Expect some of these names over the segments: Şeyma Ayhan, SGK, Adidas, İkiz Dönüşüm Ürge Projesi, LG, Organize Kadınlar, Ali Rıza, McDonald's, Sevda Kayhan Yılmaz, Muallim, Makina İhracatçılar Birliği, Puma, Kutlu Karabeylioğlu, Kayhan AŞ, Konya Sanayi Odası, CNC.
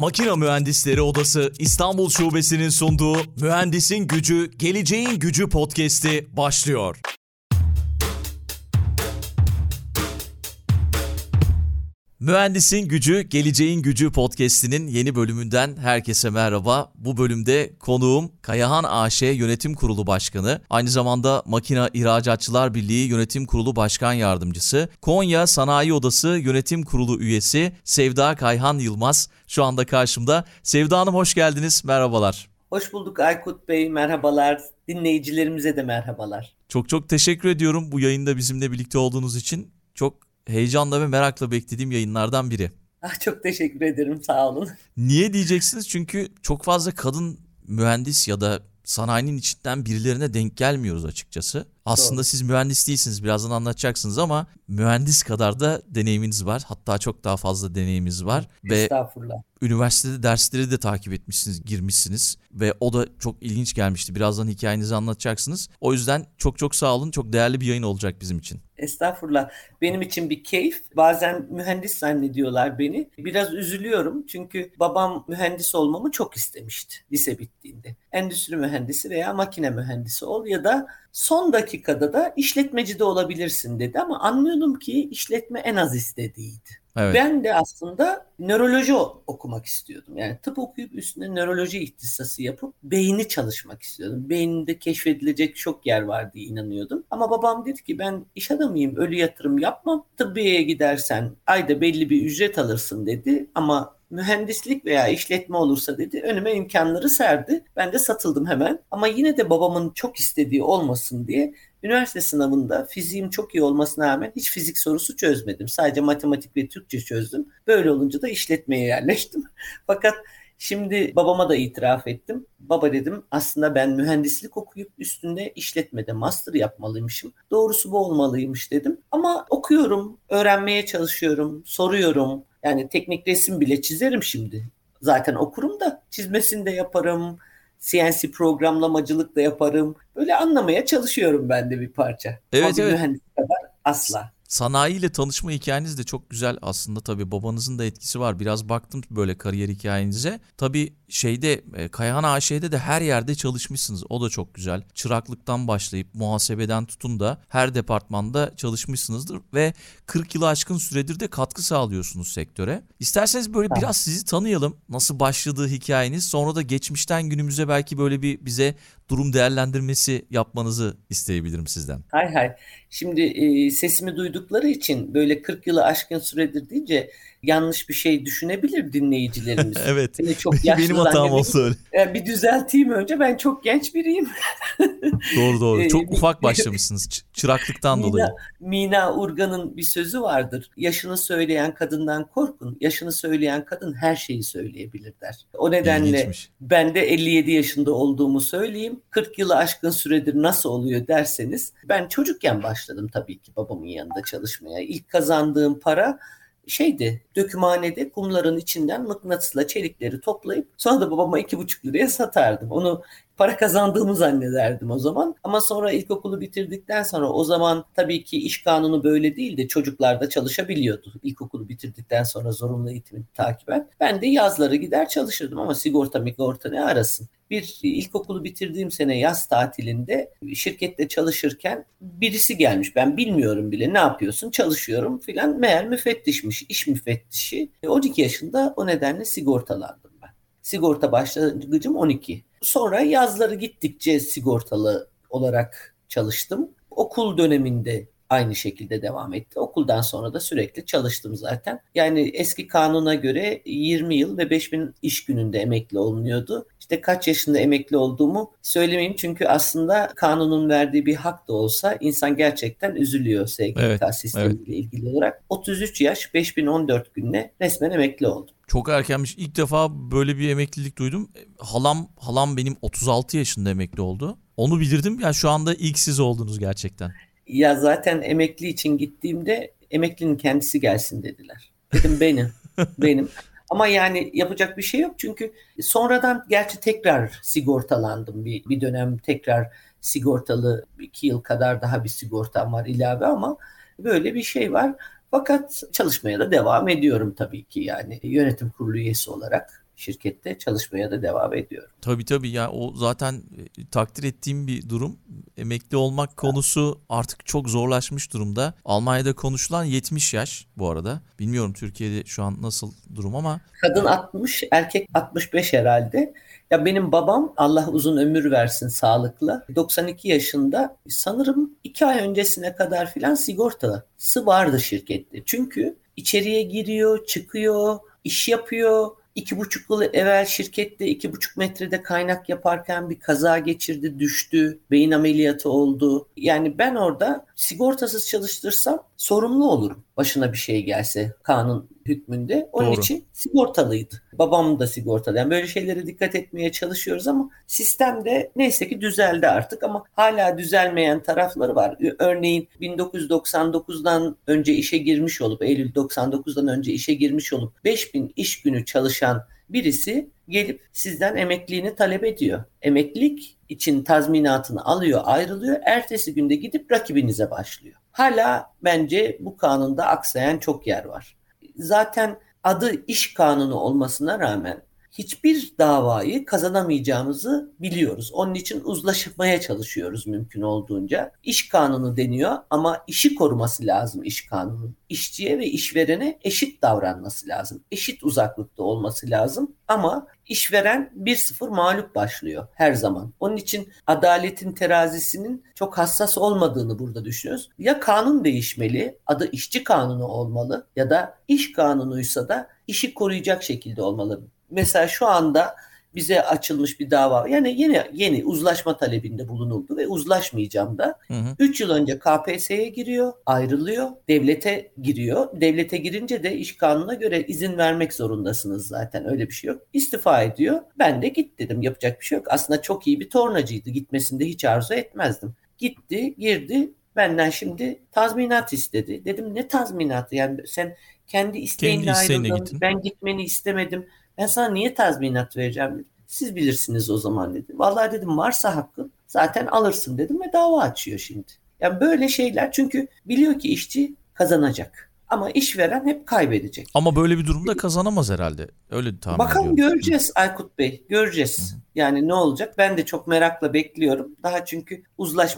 Makina Mühendisleri Odası İstanbul Şubesi'nin sunduğu Mühendisin Gücü, Geleceğin Gücü podcast'i başlıyor. Mühendisin Gücü, Geleceğin Gücü podcast'inin yeni bölümünden herkese merhaba. Bu bölümde konuğum Kayhan AŞ Yönetim Kurulu Başkanı, aynı zamanda Makina İhracatçılar Birliği Yönetim Kurulu Başkan Yardımcısı, Konya Sanayi Odası Yönetim Kurulu Üyesi Sevda Kayhan Yılmaz şu anda karşımda. Sevda Hanım hoş geldiniz, merhabalar. Hoş bulduk Aykut Bey, merhabalar. Dinleyicilerimize de merhabalar. Çok teşekkür ediyorum bu yayında bizimle birlikte olduğunuz için. Çok heyecanla ve merakla beklediğim yayınlardan biri. Çok teşekkür ederim, sağ olun. Niye diyeceksiniz? Çünkü çok fazla kadın mühendis ya da sanayinin içinden birilerine denk gelmiyoruz açıkçası. Aslında doğru. Siz mühendis değilsiniz, birazdan anlatacaksınız ama mühendis kadar da deneyiminiz var. Hatta çok daha fazla deneyiminiz var. Estağfurullah. Ve üniversitede dersleri de takip etmişsiniz, girmişsiniz. Ve o da çok ilginç gelmişti. Birazdan hikayenizi anlatacaksınız. O yüzden çok sağ olun. Çok değerli bir yayın olacak bizim için. Estağfurullah. Benim için bir keyif. Bazen mühendis zannediyorlar beni. Biraz üzülüyorum çünkü babam mühendis olmamı çok istemişti lise bittiğinde. Endüstri mühendisi veya makine mühendisi ol ya da son dakikada da işletmeci de olabilirsin dedi ama anlıyordum ki işletme en az istediğiydi. Evet. Ben de aslında nöroloji okumak istiyordum. Yani tıp okuyup üstüne nöroloji ihtisası yapıp beyni çalışmak istiyordum. Beyninde keşfedilecek çok yer var diye inanıyordum. Ama babam dedi ki ben iş adamıyım, ölü yatırım yapmam. Tıbbiyeye gidersen ayda belli bir ücret alırsın dedi ama mühendislik veya işletme olursa dedi önüme imkanları serdi. Ben de satıldım hemen ama yine de babamın çok istediği olmasın diye üniversite sınavında fiziğim çok iyi olmasına rağmen hiç fizik sorusu çözmedim. Sadece matematik ve Türkçe çözdüm. Böyle olunca da işletmeye yerleştim. Fakat şimdi babama da itiraf ettim. Baba dedim aslında ben mühendislik okuyup üstünde işletmede master yapmalıymışım. Doğrusu bu olmalıymış dedim. Ama okuyorum, öğrenmeye çalışıyorum, soruyorum. Yani teknik resim bile çizerim şimdi. Zaten okurum da çizmesini de yaparım. CNC programlamacılık da yaparım. Böyle anlamaya çalışıyorum ben de bir parça. Evet, ama mühendis kadar asla. Sanayiyle tanışma hikayeniz de çok güzel aslında, tabii babanızın da etkisi var. Biraz baktım böyle kariyer hikayenize. Tabii Kayhan AŞ'de de her yerde çalışmışsınız. O da çok güzel. Çıraklıktan başlayıp muhasebeden tutun da her departmanda çalışmışsınızdır ve 40 yılı aşkın süredir de katkı sağlıyorsunuz sektöre. İsterseniz böyle biraz sizi tanıyalım. Nasıl başladığı hikayeniz, sonra da geçmişten günümüze belki böyle bir bize durum değerlendirmesi yapmanızı isteyebilirim sizden. Hay. Şimdi sesimi duydukları için böyle 40 yılı aşkın süredir deyince yanlış bir şey düşünebilir dinleyicilerimiz. Evet. Çok yaşlı benim hatam olsa öyle. Yani bir düzelteyim önce, ben çok genç biriyim. Doğru. Çok ufak başlamışsınız çıraklıktan dolayı. Mina Urgan'ın bir sözü vardır. Yaşını söyleyen kadından korkun. Yaşını söyleyen kadın her şeyi söyleyebilir der. O nedenle İlginçmiş. Ben de 57 yaşında olduğumu söyleyeyim. 40 yılı aşkın süredir nasıl oluyor derseniz, ben çocukken başladım tabii ki babamın yanında çalışmaya. İlk kazandığım para dökümhanede kumların içinden mıknatısla çelikleri toplayıp sonra da babama 2,5 liraya satardım. Onu para kazandığımı zannederdim o zaman. Ama sonra ilkokulu bitirdikten sonra, o zaman tabii ki iş kanunu böyle değil de çocuklar da çalışabiliyordu. İlkokulu bitirdikten sonra zorunlu eğitimi takiben. Ben de yazları gider çalışırdım ama sigorta ne arasın. İlkokulu bitirdiğim sene yaz tatilinde şirkette çalışırken birisi gelmiş. Ben bilmiyorum bile, ne yapıyorsun, çalışıyorum filan. Meğer müfettişmiş, iş müfettişi. 12 yaşında o nedenle sigortalandım ben. Sigorta başlangıcım 12. Sonra yazları gittikçe sigortalı olarak çalıştım. Okul döneminde aynı şekilde devam etti. Okuldan sonra da sürekli çalıştım zaten. Yani eski kanuna göre 20 yıl ve 5000 iş gününde emekli olunuyordu. Kaç yaşında emekli olduğumu söylemeyeyim çünkü aslında kanunun verdiği bir hak da olsa insan gerçekten üzülüyor SGK sistemiyle ilgili olarak. 33 yaş 5014 günle resmen emekli oldum. Çok erkenmiş. İlk defa böyle bir emeklilik duydum. Halam benim 36 yaşında emekli oldu. Onu bilirdim. Yani şu anda ilk siz oldunuz gerçekten. Ya zaten emekli için gittiğimde emeklinin kendisi gelsin dediler. Dedim benim. Ama yani yapacak bir şey yok çünkü sonradan gerçi tekrar sigortalandım bir dönem, tekrar sigortalı 2 yıl kadar daha bir sigortam var ilave, ama böyle bir şey var. Fakat çalışmaya da devam ediyorum tabii ki, yani yönetim kurulu üyesi olarak. şirkette çalışmaya da devam ediyorum. Tabii ya, o zaten takdir ettiğim bir durum. Emekli olmak konusu artık çok zorlaşmış durumda. Almanya'da konuşulan 70 yaş bu arada. Bilmiyorum Türkiye'de şu an nasıl durum ama. Kadın 60, erkek 65 herhalde. Ya benim babam, Allah uzun ömür versin sağlıkla, 92 yaşında, sanırım 2 ay öncesine kadar filan sigortası vardı şirkette. Çünkü içeriye giriyor, çıkıyor, iş yapıyor. 2,5 yıl evvel şirkette 2,5 metrede kaynak yaparken bir kaza geçirdi, düştü, beyin ameliyatı oldu. Yani ben orada sigortasız çalıştırsam sorumlu olurum başına bir şey gelse kanun hükmünde. Onun Doğru. için sigortalıydı. Babam da sigortalı. Yani böyle şeylere dikkat etmeye çalışıyoruz ama sistemde neyse ki düzeldi artık ama hala düzelmeyen tarafları var. Örneğin 1999'dan önce işe girmiş olup, Eylül 99'dan önce işe girmiş olup 5000 iş günü çalışan birisi gelip sizden emekliliğini talep ediyor. Emeklilik için tazminatını alıyor, ayrılıyor. Ertesi günde gidip rakibinize başlıyor. Hala bence bu kanunda aksayan çok yer var. Zaten adı iş kanunu olmasına rağmen hiçbir davayı kazanamayacağımızı biliyoruz. Onun için uzlaşmaya çalışıyoruz mümkün olduğunca. İş kanunu deniyor ama işi koruması lazım iş kanunu. İşçiye ve işverene eşit davranması lazım. Eşit uzaklıkta olması lazım ama işveren 1-0 mağlup başlıyor her zaman. Onun için adaletin terazisinin çok hassas olmadığını burada düşünüyoruz. Ya kanun değişmeli, adı işçi kanunu olmalı ya da iş kanunuysa da işi koruyacak şekilde olmalı. Mesela şu anda bize açılmış bir dava. Yani yeni uzlaşma talebinde bulunuldu ve uzlaşmayacağım da. 3 yıl önce KPSS'ye giriyor, ayrılıyor, devlete giriyor. Devlete girince de iş kanununa göre izin vermek zorundasınız zaten. Öyle bir şey yok. İstifa ediyor. Ben de git dedim. Yapacak bir şey yok. Aslında çok iyi bir tornacıydı. Gitmesini de hiç arzu etmezdim. Gitti, girdi. Benden şimdi tazminat istedi. Dedim ne tazminatı? Yani sen kendi isteğinle ayrıldın. Ben gitmeni istemedim. Ben sana niye tazminat vereceğim dedim. Siz bilirsiniz o zaman dedim. Vallahi dedim varsa hakkın zaten alırsın dedim ve dava açıyor şimdi. Yani böyle şeyler, çünkü biliyor ki işçi kazanacak ama işveren hep kaybedecek. Ama böyle bir durumda kazanamaz herhalde. Öyle tahmin ediyorum. Bakalım göreceğiz Aykut Bey, göreceğiz. Yani ne olacak? Ben de çok merakla bekliyorum. Daha çünkü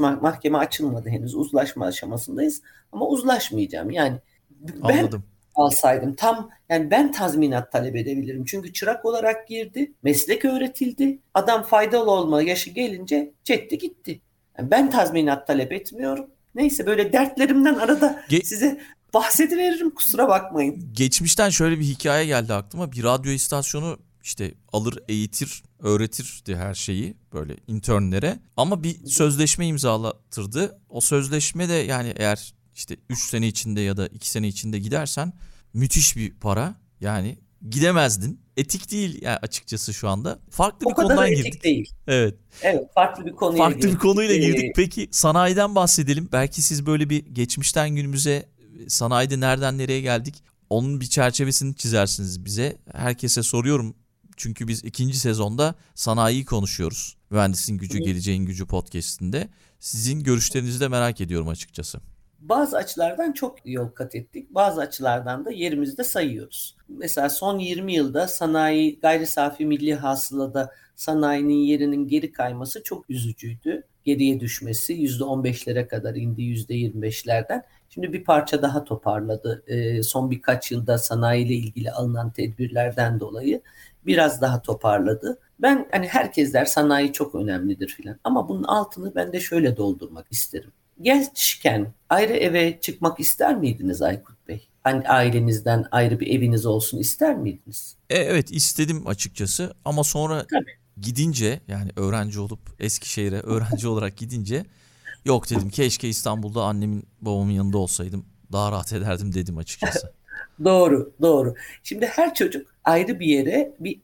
mahkeme açılmadı henüz. Uzlaşma aşamasındayız ama uzlaşmayacağım. Yani ben Anladım. Alsaydım tam, yani ben tazminat talep edebilirim. Çünkü çırak olarak girdi, meslek öğretildi. Adam faydalı olma yaşı gelince çekti gitti. Yani ben tazminat talep etmiyorum. Neyse, böyle dertlerimden arada size bahsediveririm, kusura bakmayın. Geçmişten şöyle bir hikaye geldi aklıma. Bir radyo istasyonu işte alır, eğitir, öğretirdi her şeyi böyle internlere. Ama bir sözleşme imzalatırdı. O sözleşme de yani eğer İşte 3 sene içinde ya da 2 sene içinde gidersen müthiş bir para, yani gidemezdin. Etik değil yani açıkçası şu anda. Farklı bir konudan girdik. O kadar etik değil. Evet, farklı bir konuyla girdik. Peki sanayiden bahsedelim. Belki siz böyle bir geçmişten günümüze, sanayide nereden nereye geldik, onun bir çerçevesini çizersiniz bize. Herkese soruyorum. Çünkü biz 2. sezonda sanayiyi konuşuyoruz. Mühendisin Gücü, Geleceğin Gücü podcast'inde. Sizin görüşlerinizi de merak ediyorum açıkçası. Bazı açılardan çok yol kat ettik. Bazı açılardan da yerimizde sayıyoruz. Mesela son 20 yılda sanayi, gayri safi milli hasılada sanayinin yerinin geri kayması çok üzücüydü. Geriye düşmesi %15'lere kadar indi, %25'lerden. Şimdi bir parça daha toparladı. Son birkaç yılda sanayiyle ilgili alınan tedbirlerden dolayı biraz daha toparladı. Ben hani herkes der sanayi çok önemlidir filan ama bunun altını ben de şöyle doldurmak isterim. Gençken ayrı eve çıkmak ister miydiniz Aykut Bey? Hani ailenizden ayrı bir eviniz olsun ister miydiniz? Evet istedim açıkçası ama sonra gidince, yani öğrenci olup Eskişehir'e öğrenci olarak gidince yok dedim, keşke İstanbul'da annemin babamın yanında olsaydım, daha rahat ederdim dedim açıkçası. Doğru. Şimdi her çocuk ayrı bir yere bir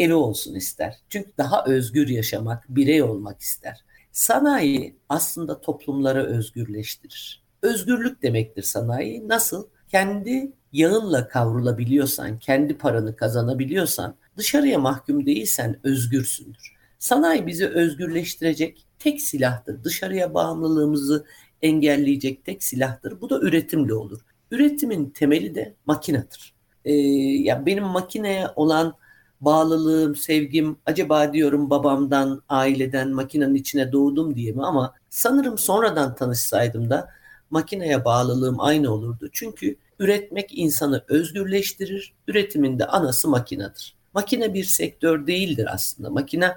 evi olsun ister. Çünkü daha özgür yaşamak, birey olmak ister. Sanayi aslında toplumları özgürleştirir. Özgürlük demektir sanayi. Nasıl? Kendi yağınla kavrulabiliyorsan, kendi paranı kazanabiliyorsan, dışarıya mahkum değilsen özgürsündür. Sanayi bizi özgürleştirecek tek silahtır. Dışarıya bağımlılığımızı engelleyecek tek silahtır. Bu da üretimle olur. Üretimin temeli de makinedir. Ya benim makineye olan bağlılığım, sevgim acaba diyorum babamdan, aileden, makinenin içine doğdum diye mi? Ama sanırım sonradan tanışsaydım da makineye bağlılığım aynı olurdu. Çünkü üretmek insanı özgürleştirir. Üretimin de anası makinedir. Makine bir sektör değildir aslında. Makine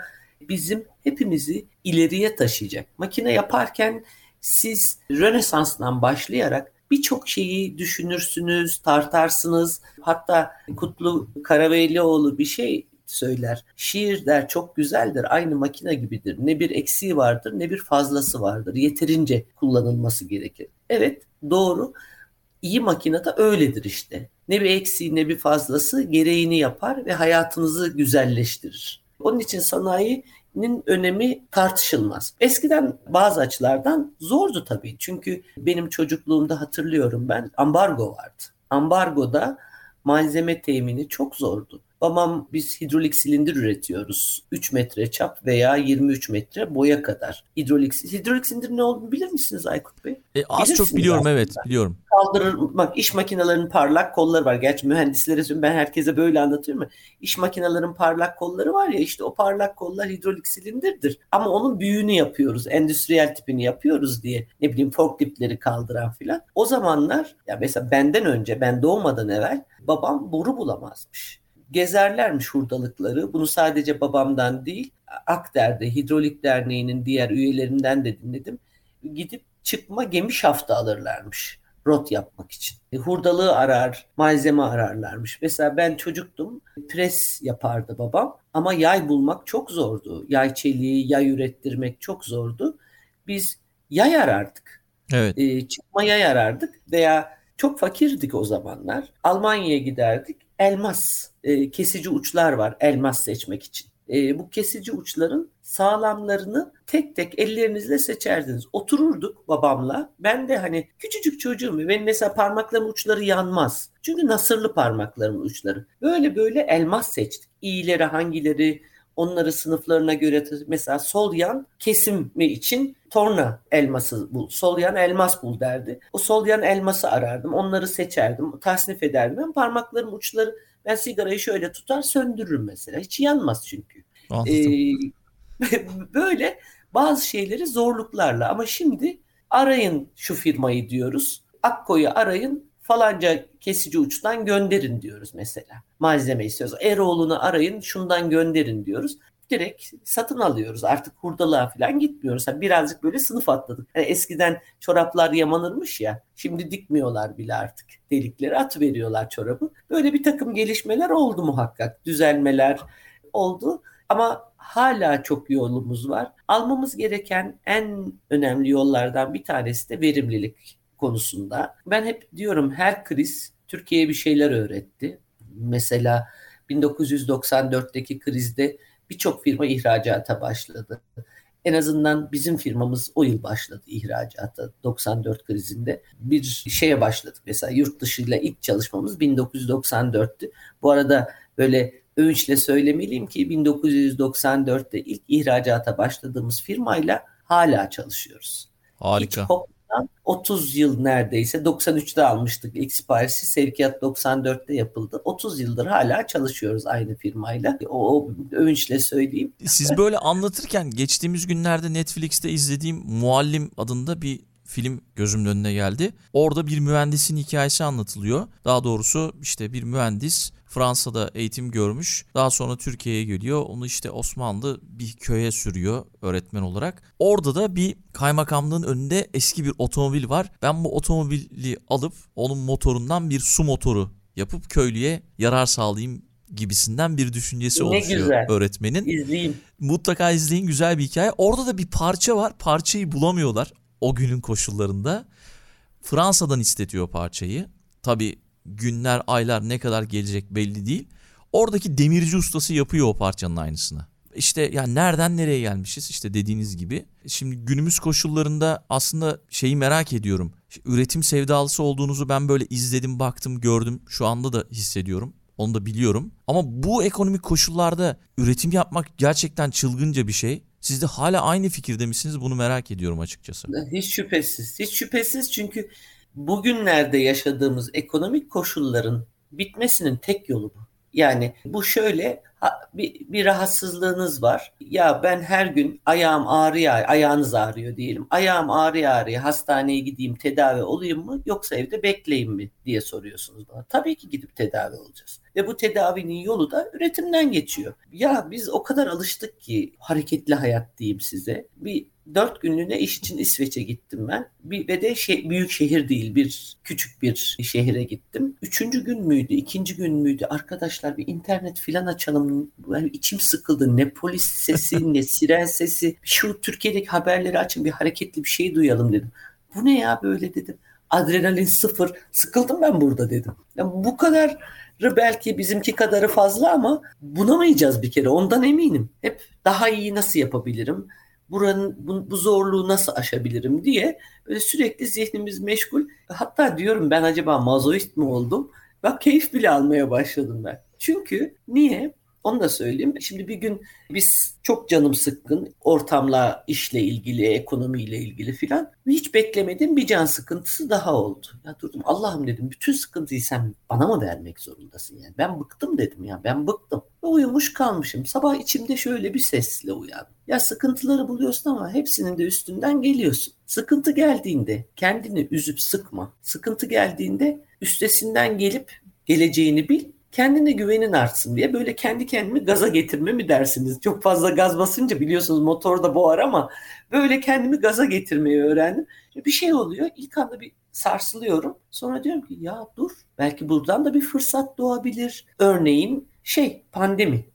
bizim hepimizi ileriye taşıyacak. Makine yaparken siz Rönesans'tan başlayarak birçok şeyi düşünürsünüz, tartarsınız. Hatta Kutlu Karabeylioğlu bir şey söyler. Şiir der, çok güzeldir, aynı makine gibidir. Ne bir eksiği vardır, ne bir fazlası vardır. Yeterince kullanılması gerekir. Evet, doğru. İyi makine de öyledir işte. Ne bir eksiği ne bir fazlası, gereğini yapar ve hayatınızı güzelleştirir. Onun için sanayinin önemi tartışılmaz. Eskiden bazı açılardan zordu tabii. Çünkü benim çocukluğumda hatırlıyorum ben, ambargo vardı. Ambargoda malzeme temini çok zordu. Babam, biz hidrolik silindir üretiyoruz. 3 metre çap veya 23 metre boya kadar. Hidrolik silindir ne olduğunu bilir misiniz Aykut Bey? Az çok biliyorum aslında. Evet, biliyorum. Kaldırmak, iş makinelerinin parlak kolları var. Gerçi mühendislere, ben herkese böyle anlatıyorum ya. İş makinelerinin parlak kolları var ya, işte o parlak kollar hidrolik silindirdir. Ama onun büyüğünü yapıyoruz. Endüstriyel tipini yapıyoruz diye. Ne bileyim, forklifleri kaldıran filan. O zamanlar ya, mesela benden önce, ben doğmadan evvel babam boru bulamazmış. Gezerlermiş hurdalıkları. Bunu sadece babamdan değil, Akder'de Hidrolik Derneği'nin diğer üyelerinden de dinledim. Gidip çıkma gemi şafta alırlarmış rot yapmak için. Hurdalığı arar, malzeme ararlarmış. Mesela ben çocuktum, pres yapardı babam ama yay bulmak çok zordu. Yay çeliği, yay ürettirmek çok zordu. Biz yay arardık. Evet. Çıkma yay arardık veya çok fakirdik o zamanlar. Almanya'ya giderdik. Elmas, kesici uçlar var elmas seçmek için. Bu kesici uçların sağlamlarını tek tek ellerinizle seçerdiniz. Otururduk babamla. Ben de hani küçücük çocuğum. Benim mesela parmaklarımın uçları yanmaz. Çünkü nasırlı parmaklarımın uçları. Böyle elmas seçtik. İyileri, hangileri, onları sınıflarına göre. Mesela sol yan kesimi için torna elması bul, sol yan elmas bul derdi. O sol yan elması arardım, onları seçerdim, tasnif ederdim. Ben parmaklarım uçları, ben sigarayı şöyle tutar söndürürüm mesela, hiç yanmaz çünkü. Böyle bazı şeyleri zorluklarla, ama şimdi arayın şu firmayı diyoruz, Akko'yu arayın, falanca kesici uçtan gönderin diyoruz mesela. Malzeme istiyoruz. Eroğlu'nu arayın, şundan gönderin diyoruz. Direkt satın alıyoruz. Artık hurdalığa falan gitmiyoruz. Yani birazcık böyle sınıf atladık. Yani eskiden çoraplar yamanırmış ya. Şimdi dikmiyorlar bile artık. Delikleri atıveriyorlar çorabı. Böyle bir takım gelişmeler oldu muhakkak. Düzelmeler oldu. Ama hala çok yolumuz var. Almamız gereken en önemli yollardan bir tanesi de verimlilik konusunda. Ben hep diyorum, her kriz Türkiye'ye bir şeyler öğretti. Mesela 1994'teki krizde birçok firma ihracata başladı. En azından bizim firmamız o yıl başladı ihracata. 94 krizinde bir şeye başladık. Mesela yurt dışıyla ilk çalışmamız 1994'tü. Bu arada böyle övünçle söylemeliyim ki 1994'te ilk ihracata başladığımız firmayla hala çalışıyoruz. Harika. 30 yıl neredeyse, 93'te almıştık ilk siparişi, sevkiyat 94'te yapıldı. 30 yıldır hala çalışıyoruz aynı firmayla. O övünçle söyleyeyim. Siz böyle anlatırken geçtiğimiz günlerde Netflix'te izlediğim Muallim adında bir film gözümün önüne geldi. Orada bir mühendisin hikayesi anlatılıyor. Daha doğrusu işte bir mühendis Fransa'da eğitim görmüş. Daha sonra Türkiye'ye geliyor. Onu işte Osmanlı bir köye sürüyor öğretmen olarak. Orada da bir kaymakamlığın önünde eski bir otomobil var. Ben bu otomobili alıp onun motorundan bir su motoru yapıp köylüye yarar sağlayayım gibisinden bir düşüncesi oluşuyor öğretmenin. İzleyin. Mutlaka izleyin, güzel bir hikaye. Orada da bir parça var. Parçayı bulamıyorlar o günün koşullarında. Fransa'dan istetiyor parçayı. Tabii günler, aylar ne kadar gelecek belli değil. Oradaki demirci ustası yapıyor o parçanın aynısını. İşte yani nereden nereye gelmişiz, işte dediğiniz gibi. Şimdi günümüz koşullarında aslında şeyi merak ediyorum. Üretim sevdalısı olduğunuzu ben böyle izledim, baktım, gördüm. Şu anda da hissediyorum. Onu da biliyorum. Ama bu ekonomik koşullarda üretim yapmak gerçekten çılgınca bir şey. Siz de hala aynı fikirde misiniz? Bunu merak ediyorum açıkçası. Hiç şüphesiz. Hiç şüphesiz, çünkü bugünlerde yaşadığımız ekonomik koşulların bitmesinin tek yolu bu. Yani bu şöyle, bir rahatsızlığınız var. Ya ben her gün ayağım ağrıyor, ayağınız ağrıyor diyelim. Ayağım ağrıyor, hastaneye gideyim tedavi olayım mı yoksa evde bekleyeyim mi diye soruyorsunuz bana. Tabii ki gidip tedavi olacağız. Ve bu tedavinin yolu da üretimden geçiyor. Ya biz o kadar alıştık ki hareketli hayat diyeyim size. Bir 4 günlüğüne iş için İsveç'e gittim ben. Ve de büyük şehir değil, küçük bir şehire gittim. 3. gün müydü, 2. gün müydü? Arkadaşlar bir internet filan açalım. Yani içim sıkıldı. Ne polis sesi, ne siren sesi. Şu Türkiye'deki haberleri açın, bir hareketli bir şey duyalım dedim. Bu ne ya böyle dedim. Adrenalin sıfır. Sıkıldım ben burada dedim. Yani bu kadar belki bizimki kadarı fazla ama bunamayacağız bir kere. Ondan eminim. Hep daha iyi nasıl yapabilirim? Bu zorluğu nasıl aşabilirim diye böyle sürekli zihnimiz meşgul. Hatta diyorum ben acaba mazoist mi oldum? Bak keyif bile almaya başladım ben. Çünkü niye? Onu da söyleyeyim. Şimdi bir gün biz çok canım sıkkın ortamla, işle ilgili, ekonomiyle ilgili filan. Hiç beklemediğim bir can sıkıntısı daha oldu. Ya durdum, Allah'ım dedim, bütün sıkıntıyı sen bana mı vermek zorundasın yani? Ben bıktım dedim ya, ben bıktım. Ve uyumuş kalmışım. Sabah içimde şöyle bir sesle uyandım. Ya sıkıntıları buluyorsun ama hepsinin de üstünden geliyorsun. Sıkıntı geldiğinde kendini üzüp sıkma. Sıkıntı geldiğinde üstesinden gelip geleceğini bil. Kendine güvenin artsın diye böyle kendi kendimi gaza getirme mi dersiniz? Çok fazla gaz basınca biliyorsunuz motor da boğar ama böyle kendimi gaza getirmeyi öğrendim. Bir şey oluyor, ilk anda bir sarsılıyorum. Sonra diyorum ki ya dur, belki buradan da bir fırsat doğabilir. Örneğin pandemi.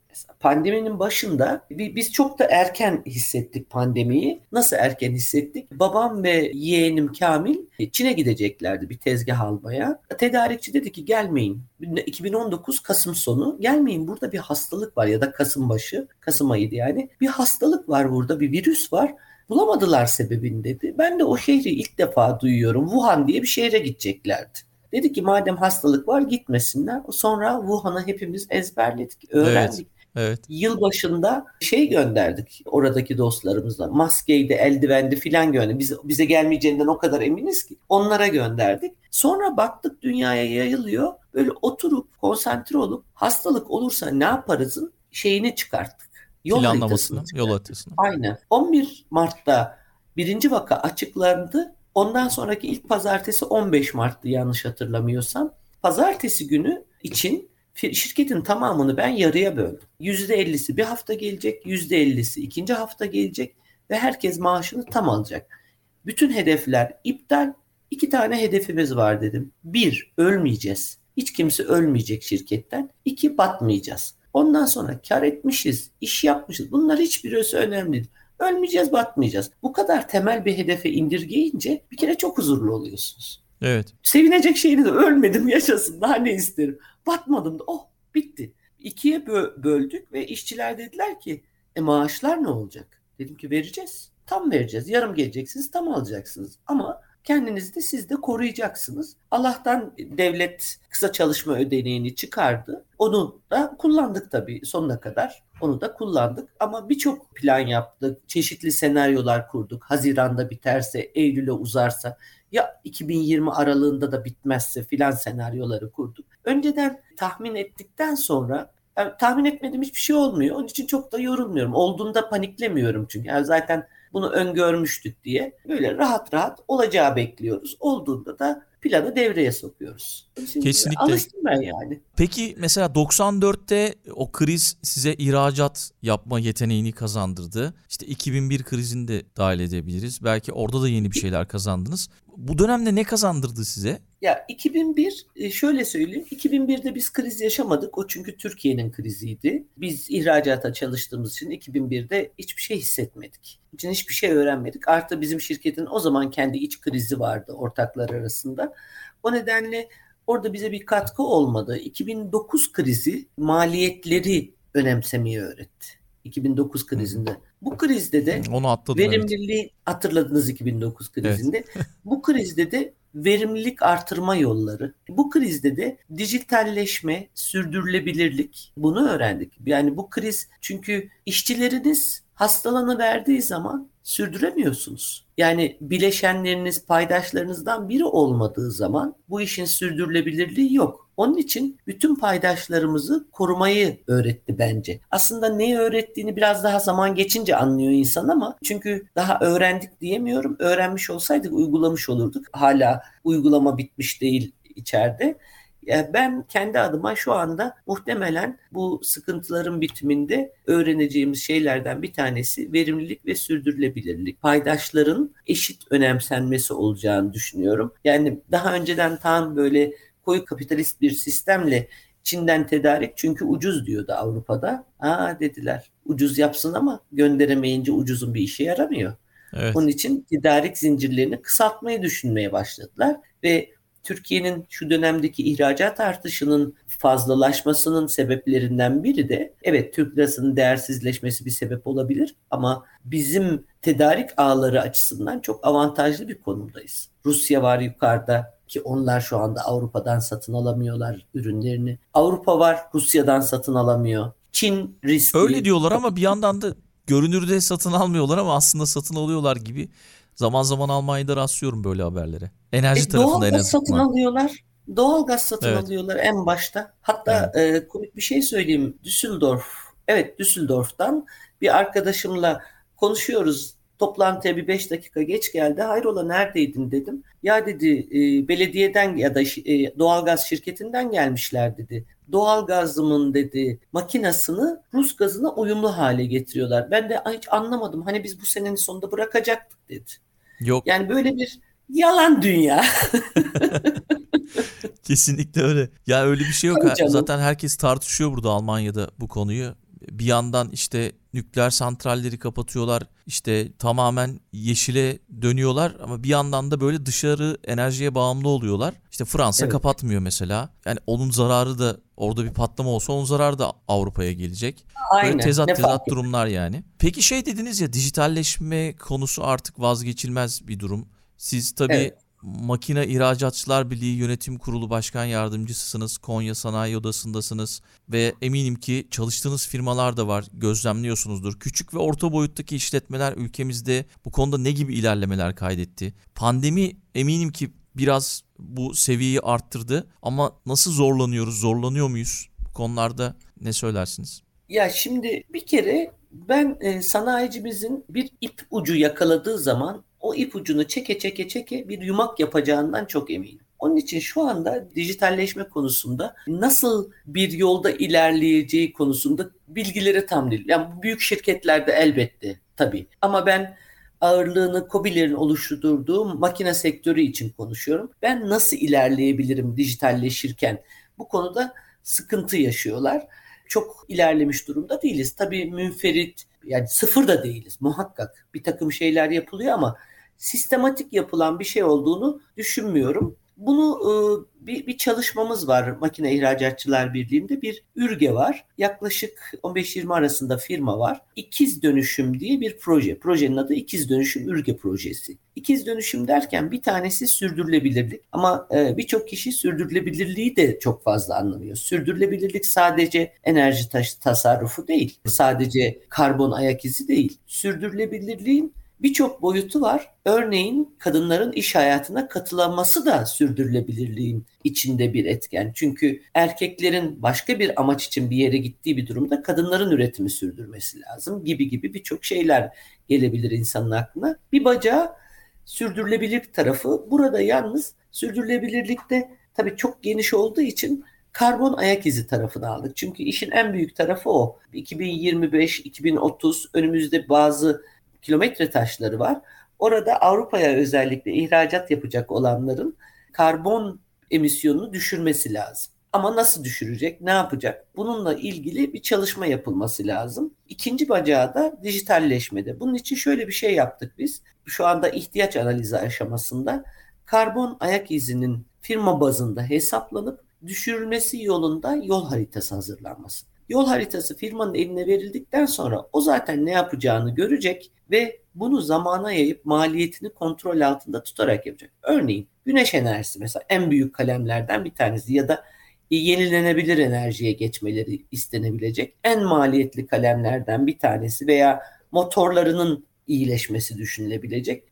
Pandeminin başında biz çok da erken hissettik pandemiyi. Nasıl erken hissettik? Babam ve yeğenim Kamil Çin'e gideceklerdi bir tezgah almaya. Tedarikçi dedi ki gelmeyin. 2019 Kasım sonu gelmeyin, burada bir hastalık var, ya da Kasım başı, Kasım ayıydı yani. Bir hastalık var burada, bir virüs var. Bulamadılar sebebini dedi. Ben de o şehri ilk defa duyuyorum. Wuhan diye bir şehre gideceklerdi. Dedi ki madem hastalık var gitmesinler. Sonra Wuhan'a hepimiz ezberledik, öğrendik. Evet. Yıl başında gönderdik oradaki dostlarımızla. Maskeyi de, eldivendi filan gönderdik. Bize gelmeyeceğinden o kadar eminiz ki onlara gönderdik. Sonra baktık dünyaya yayılıyor. Böyle oturup konsantre olup hastalık olursa ne yaparızın şeyini çıkarttık. Planlamasını, yol haritasını. Aynen. 11 Mart'ta 1. vaka açıklandı. Ondan sonraki ilk pazartesi 15 Mart'tı yanlış hatırlamıyorsam. Pazartesi günü için şirketin tamamını ben yarıya böldüm. %50'si bir hafta gelecek, %50'si ikinci hafta gelecek ve herkes maaşını tam alacak. Bütün hedefler iptal. 2 tane hedefimiz var dedim. 1, ölmeyeceğiz. Hiç kimse ölmeyecek şirketten. 2, batmayacağız. Ondan sonra kar etmişiz, iş yapmışız. Bunlar hiçbirisi önemli değil. Ölmeyeceğiz, batmayacağız. Bu kadar temel bir hedefe indirgeyince bir kere çok huzurlu oluyorsunuz. Evet. Sevinecek şeyiniz ölmedim, yaşasın, daha ne isterim. Batmadım da oh bitti. 2'ye böldük ve işçiler dediler ki maaşlar ne olacak? Dedim ki vereceğiz. Tam vereceğiz. Yarım geleceksiniz, tam alacaksınız. Ama kendinizi de siz de koruyacaksınız. Allah'tan devlet kısa çalışma ödeneğini çıkardı. Onu da kullandık tabii sonuna kadar. Onu da kullandık ama birçok plan yaptık. Çeşitli senaryolar kurduk. Haziran'da biterse, Eylül'e uzarsa, ya 2020 aralığında da bitmezse filan senaryoları kurduk. Önceden tahmin ettikten sonra, yani tahmin etmediğim hiçbir şey olmuyor. Onun için çok da yorulmuyorum. Olduğunda paniklemiyorum çünkü. Yani zaten bunu öngörmüştük diye böyle rahat rahat olacağı bekliyoruz. Olduğunda da planı devreye sokuyoruz. Şimdi kesinlikle. Alıştım ben yani. Peki mesela 94'te o kriz size ihracat yapma yeteneğini kazandırdı. İşte 2001 krizini de dahil edebiliriz. Belki orada da yeni bir şeyler kazandınız. Bu dönemde ne kazandırdı size? Ya 2001, şöyle söyleyeyim. 2001'de biz kriz yaşamadık. O çünkü Türkiye'nin kriziydi. Biz ihracata çalıştığımız için 2001'de hiçbir şey hissetmedik. İçin hiçbir şey öğrenmedik. Artı bizim şirketin o zaman kendi iç krizi vardı ortaklar arasında. O nedenle orada bize bir katkı olmadı. 2009 krizi maliyetleri önemsemeyi öğretti. 2009 krizinde. Bu krizde de verimliliği hatırladınız 2009 krizinde. Evet. Bu krizde de verimlilik artırma yolları. Bu krizde de dijitalleşme, sürdürülebilirlik. Bunu öğrendik. Yani bu kriz çünkü işçileriniz hastalanıverdiği zaman sürdüremiyorsunuz. Yani bileşenleriniz, paydaşlarınızdan biri olmadığı zaman bu işin sürdürülebilirliği yok. Onun için bütün paydaşlarımızı korumayı öğretti bence. Aslında neyi öğrettiğini biraz daha zaman geçince anlıyor insan ama çünkü daha öğrendik diyemiyorum. Öğrenmiş olsaydık uygulamış olurduk. Hala uygulama bitmiş değil içeride. Ben kendi adıma şu anda muhtemelen bu sıkıntıların bitiminde öğreneceğimiz şeylerden bir tanesi verimlilik ve sürdürülebilirlik. Paydaşların eşit önemsenmesi olacağını düşünüyorum. Yani daha önceden tam böyle koyu kapitalist bir sistemle Çin'den tedarik çünkü ucuz diyordu Avrupa'da. Aa dediler ucuz yapsın ama gönderemeyince ucuzun bir işe yaramıyor. Evet. Onun için tedarik zincirlerini kısaltmayı düşünmeye başladılar ve Türkiye'nin şu dönemdeki ihracat artışının fazlalaşmasının sebeplerinden biri de evet Türk lirasının değersizleşmesi bir sebep olabilir ama bizim tedarik ağları açısından çok avantajlı bir konumdayız. Rusya var yukarıda ki onlar şu anda Avrupa'dan satın alamıyorlar ürünlerini. Avrupa var Rusya'dan satın alamıyor. Çin riskli. Öyle diyorlar ama bir yandan da görünürde satın almıyorlar ama aslında satın alıyorlar gibi. Zaman zaman Almanya'da rastlıyorum böyle haberlere. Enerji tarafında en azından. Doğalgaz satın alıyorlar. Doğalgaz satın alıyorlar en başta. Hatta komik bir şey söyleyeyim. Düsseldorf'tan bir arkadaşımla konuşuyoruz. Toplantıya bir 5 dakika geç geldi. Hayrola neredeydin dedim. Ya dedi belediyeden ya da doğalgaz şirketinden gelmişler dedi. Doğalgazımın dedi makinasını Rus gazına uyumlu hale getiriyorlar. Ben de hiç anlamadım. Hani biz bu senenin sonunda bırakacaktık dedi. Yok. Yani böyle bir yalan dünya. Kesinlikle öyle. Ya öyle bir şey yok. Zaten herkes tartışıyor burada Almanya'da bu konuyu. Bir yandan işte nükleer santralleri kapatıyorlar, işte tamamen yeşile dönüyorlar ama bir yandan da böyle dışarı enerjiye bağımlı oluyorlar. İşte Fransa kapatmıyor mesela. Yani onun zararı da orada bir patlama olsa onun zararı da Avrupa'ya gelecek. Aynen. Böyle tezat durumlar yani. Peki şey dediniz ya dijitalleşme konusu artık vazgeçilmez bir durum. Siz tabii Makina İhracatçılar Birliği Yönetim Kurulu Başkan Yardımcısısınız. Konya Sanayi Odası'ndasınız ve eminim ki çalıştığınız firmalar da var. Gözlemliyorsunuzdur. Küçük ve orta boyuttaki işletmeler ülkemizde bu konuda ne gibi ilerlemeler kaydetti? Pandemi eminim ki biraz bu seviyeyi arttırdı ama nasıl zorlanıyoruz? Zorlanıyor muyuz? Bu konularda ne söylersiniz? Ya şimdi bir kere ben sanayicimizin bir ip ucu yakaladığı zaman o ipucunu çeke bir yumak yapacağından çok eminim. Onun için şu anda dijitalleşme konusunda nasıl bir yolda ilerleyeceği konusunda bilgileri tam değil. Yani büyük şirketlerde elbette tabii. Ama ben ağırlığını KOBİ'lerin oluşturduğu makine sektörü için konuşuyorum. Ben nasıl ilerleyebilirim dijitalleşirken? Bu konuda sıkıntı yaşıyorlar. Çok ilerlemiş durumda değiliz. Tabii münferit yani sıfır da değiliz muhakkak. Bir takım şeyler yapılıyor ama sistematik yapılan bir şey olduğunu düşünmüyorum. Bunu bir çalışmamız var Makine İhracatçılar Birliği'nde bir ürge var. Yaklaşık 15-20 arasında firma var. İkiz Dönüşüm diye bir proje. Projenin adı İkiz Dönüşüm Ürge Projesi. İkiz dönüşüm derken bir tanesi sürdürülebilirlik ama birçok kişi sürdürülebilirliği de çok fazla anlamıyor. Sürdürülebilirlik sadece enerji tasarrufu değil, sadece karbon ayak izi değil. Sürdürülebilirliğin birçok boyutu var. Örneğin kadınların iş hayatına katılması da sürdürülebilirliğin içinde bir etken. Çünkü erkeklerin başka bir amaç için bir yere gittiği bir durumda kadınların üretimi sürdürmesi lazım gibi birçok şeyler gelebilir insanın aklına. Bir bacağı sürdürülebilirlik tarafı. Burada yalnız sürdürülebilirlikte tabii çok geniş olduğu için karbon ayak izi tarafını aldık. Çünkü işin en büyük tarafı o. 2025, 2030 önümüzde bazı kilometre taşları var. Orada Avrupa'ya özellikle ihracat yapacak olanların karbon emisyonunu düşürmesi lazım. Ama nasıl düşürecek, ne yapacak? Bununla ilgili bir çalışma yapılması lazım. İkinci bacağı da dijitalleşmede. Bunun için şöyle bir şey yaptık biz. Şu anda ihtiyaç analizi aşamasında karbon ayak izinin firma bazında hesaplanıp düşürülmesi yolunda yol haritası hazırlanması. Yol haritası firmanın eline verildikten sonra o zaten ne yapacağını görecek ve bunu zamana yayıp maliyetini kontrol altında tutarak yapacak. Örneğin güneş enerjisi mesela en büyük kalemlerden bir tanesi ya da yenilenebilir enerjiye geçmeleri istenebilecek en maliyetli kalemlerden bir tanesi veya motorlarının iyileşmesi düşünülebilecek.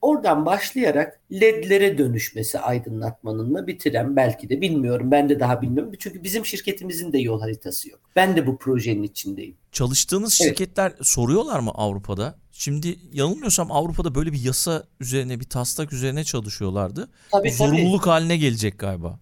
Oradan başlayarak ledlere dönüşmesi aydınlatmanınla bitiren, belki de bilmiyorum, ben de daha bilmiyorum. Çünkü bizim şirketimizin de yol haritası yok. Ben de bu projenin içindeyim. Çalıştığınız şirketler soruyorlar mı Avrupa'da? Şimdi yanılmıyorsam Avrupa'da böyle bir yasa üzerine, bir taslak üzerine çalışıyorlardı. Zorunluluk haline gelecek galiba.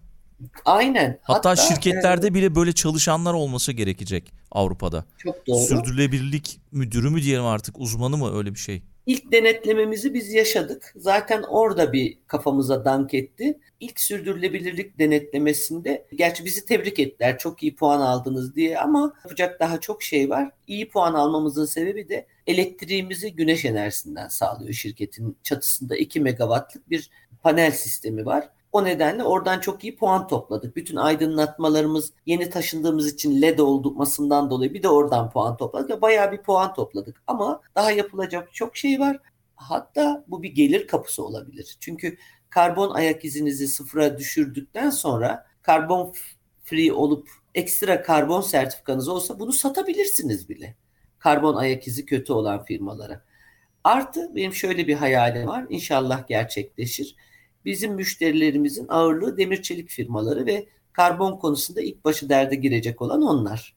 Aynen. Hatta şirketlerde bile böyle çalışanlar olması gerekecek Avrupa'da. Çok doğru. Sürdürülebilirlik müdürü mü diyelim artık, uzmanı mı, öyle bir şey. İlk denetlememizi biz yaşadık. Zaten orada bir kafamıza dank etti. İlk sürdürülebilirlik denetlemesinde, gerçi bizi tebrik ettiler çok iyi puan aldınız diye, ama yapacak daha çok şey var. İyi puan almamızın sebebi de elektriğimizi güneş enerjisinden sağlıyor şirketin. Çatısında 2 megawattlık bir panel sistemi var. O nedenle oradan çok iyi puan topladık. Bütün aydınlatmalarımız yeni taşındığımız için LED olmasından dolayı bir de oradan puan topladık. Ya bayağı bir puan topladık ama daha yapılacak çok şey var. Hatta bu bir gelir kapısı olabilir. Çünkü karbon ayak izinizi sıfıra düşürdükten sonra karbon free olup ekstra karbon sertifikanız olsa bunu satabilirsiniz bile. Karbon ayak izi kötü olan firmalara. Artı benim şöyle bir hayalim var. İnşallah gerçekleşir. Bizim müşterilerimizin ağırlığı demir çelik firmaları ve karbon konusunda ilk başı derde girecek olan onlar.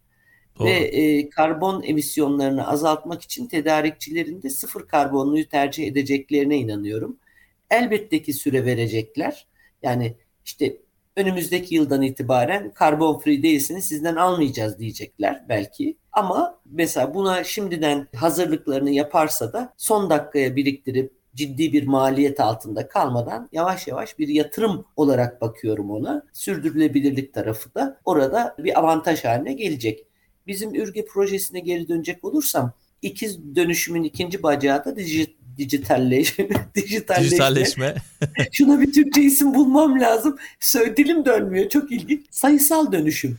Doğru. Ve karbon emisyonlarını azaltmak için tedarikçilerin de sıfır karbonluyu tercih edeceklerine inanıyorum. Elbette ki süre verecekler. Yani işte önümüzdeki yıldan itibaren karbon free değilsiniz, sizden almayacağız diyecekler belki. Ama mesela buna şimdiden hazırlıklarını yaparsa da son dakikaya biriktirip ciddi bir maliyet altında kalmadan yavaş yavaş bir yatırım olarak bakıyorum ona. Sürdürülebilirlik tarafı da orada bir avantaj haline gelecek. Bizim Ürge projesine geri dönecek olursam, İkiz Dönüşüm'ün ikinci bacağı da dijitalleşme. Şuna bir Türkçe isim bulmam lazım. Dilim dönmüyor, çok ilginç. Sayısal dönüşüm.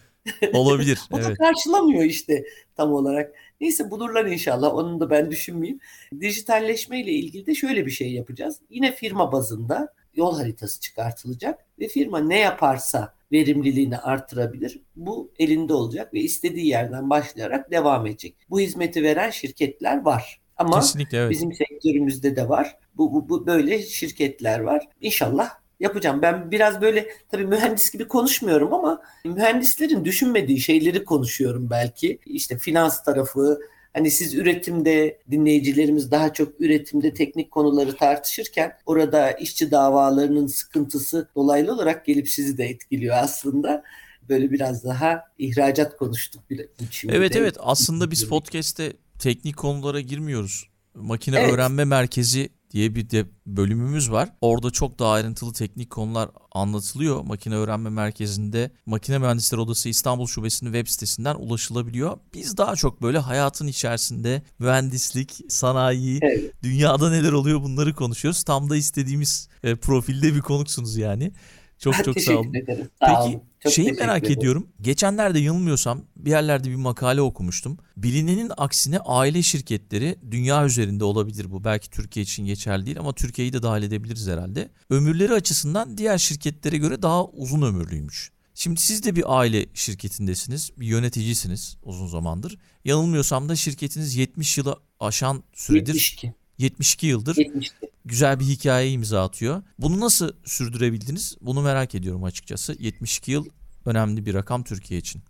Olabilir. O da karşılamıyor işte tam olarak. Neyse, bulurlar inşallah. Onu da ben düşünmeyeyim. Dijitalleşme ile ilgili de şöyle bir şey yapacağız. Yine firma bazında yol haritası çıkartılacak ve firma ne yaparsa verimliliğini artırabilir. Bu elinde olacak ve istediği yerden başlayarak devam edecek. Bu hizmeti veren şirketler var. Ama bizim sektörümüzde de var. Bu böyle şirketler var. İnşallah yapacağım. Ben biraz böyle tabii mühendis gibi konuşmuyorum ama mühendislerin düşünmediği şeyleri konuşuyorum belki. İşte finans tarafı, hani siz üretimde, dinleyicilerimiz daha çok üretimde teknik konuları tartışırken orada işçi davalarının sıkıntısı dolaylı olarak gelip sizi de etkiliyor aslında. Böyle biraz daha ihracat konuştuk bile. Evet, aslında biz podcast'te teknik konulara girmiyoruz. Makine Öğrenme Merkezi diye bir de bölümümüz var. Orada çok daha ayrıntılı teknik konular anlatılıyor. Makine Öğrenme Merkezi'nde Makine Mühendisleri Odası İstanbul Şubesi'nin web sitesinden ulaşılabiliyor. Biz daha çok böyle hayatın içerisinde mühendislik, sanayi, dünyada neler oluyor bunları konuşuyoruz. Tam da istediğimiz profilde bir konuksunuz yani. Çok sağ olun. Ederim. Peki şeyi merak ediyorum. Geçenlerde yanılmıyorsam bir yerlerde bir makale okumuştum. Bilinenin aksine aile şirketleri, dünya üzerinde olabilir bu, belki Türkiye için geçerli değil ama Türkiye'yi de dahil edebiliriz herhalde, ömürleri açısından diğer şirketlere göre daha uzun ömürlüymüş. Şimdi siz de bir aile şirketindesiniz, bir yöneticisiniz uzun zamandır. Yanılmıyorsam da şirketiniz 70 yılı aşan süredir. 72 yıldır. 72. Güzel bir hikayeye imza atıyor. Bunu nasıl sürdürebildiniz? Bunu merak ediyorum açıkçası. 72 yıl önemli bir rakam Türkiye için.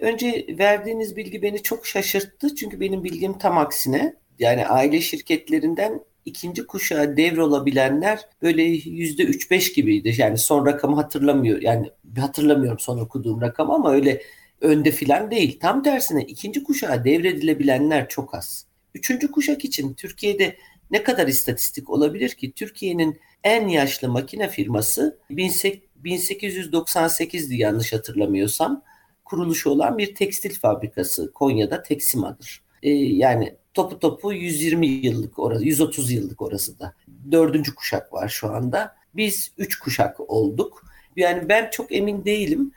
Önce verdiğiniz bilgi beni çok şaşırttı. Çünkü benim bilgim tam aksine. Yani aile şirketlerinden ikinci kuşağa devrolabilenler böyle %3-5 gibiydi. Yani son rakamı hatırlamıyorum. Yani hatırlamıyorum son okuduğum rakamı ama öyle önde filan değil. Tam tersine ikinci kuşağa devredilebilenler çok az. Üçüncü kuşak için Türkiye'de ne kadar istatistik olabilir ki? Türkiye'nin en yaşlı makine firması 1898'di yanlış hatırlamıyorsam, kuruluşu olan bir tekstil fabrikası Konya'da, Teksima'dır. Yani topu 120 yıllık orası, 130 yıllık orası da. 4. kuşak var şu anda. Biz 3 kuşak olduk. Yani ben çok emin değilim.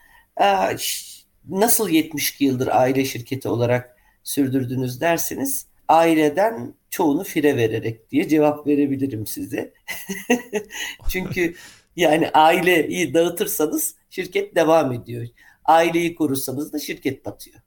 Nasıl 72 yıldır aile şirketi olarak sürdürdünüz derseniz, aileden çoğunu fire vererek diye cevap verebilirim size. Çünkü yani aileyi dağıtırsanız şirket devam ediyor. Aileyi korursanız da şirket batıyor.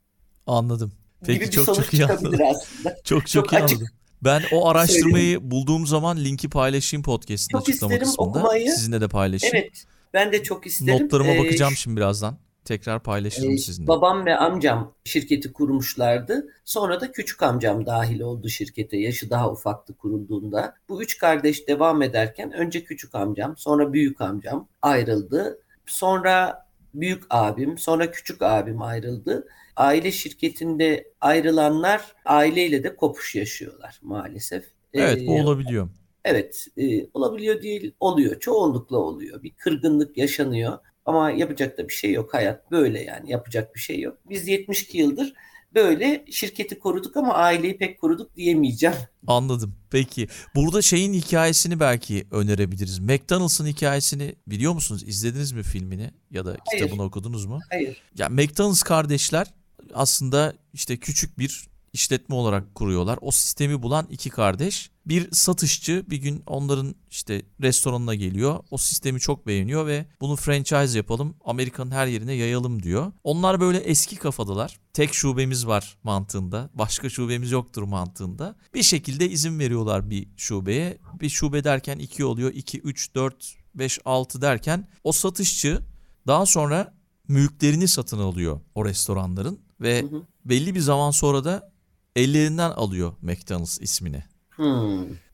Anladım. Peki, gibi çok iyi anladım. Aslında. Çok iyi anladım. Ben o araştırmayı bulduğum zaman linki paylaşayım podcast'ın çok açıklama kısmında. Okumayı. Sizinle de paylaşayım. Evet, ben de çok isterim. Notlarıma bakacağım şimdi birazdan. Tekrar paylaşırım sizinle. Babam ve amcam şirketi kurmuşlardı. Sonra da küçük amcam dahil oldu şirkete. Yaşı daha ufaktı kurulduğunda. Bu üç kardeş devam ederken önce küçük amcam, sonra büyük amcam ayrıldı. Sonra büyük abim, sonra küçük abim ayrıldı. Aile şirketinde ayrılanlar aileyle de kopuş yaşıyorlar maalesef. Evet, bu olabiliyor. Evet, olabiliyor değil, oluyor. Çoğunlukla oluyor. Bir kırgınlık yaşanıyor. Ama yapacak da bir şey yok. Hayat böyle yani. Yapacak bir şey yok. Biz 72 yıldır böyle şirketi koruduk ama aileyi pek koruduk diyemeyeceğim. Anladım. Peki. Burada şeyin hikayesini belki önerebiliriz. McDonald's'ın hikayesini biliyor musunuz? İzlediniz mi filmini ya da kitabını okudunuz mu? Hayır. Ya McDonald's kardeşler aslında işte küçük bir işletme olarak kuruyorlar. O sistemi bulan iki kardeş. Bir satışçı bir gün onların işte restoranına geliyor. O sistemi çok beğeniyor ve bunu franchise yapalım, Amerika'nın her yerine yayalım diyor. Onlar böyle eski kafadalar. Tek şubemiz var mantığında. Başka şubemiz yoktur mantığında. Bir şekilde izin veriyorlar bir şubeye. Bir şube derken 2 oluyor. 2, 3, 4, 5, 6 derken o satışçı daha sonra mülklerini satın alıyor o restoranların. Ve belli bir zaman sonra da ellerinden alıyor McDonald's ismini.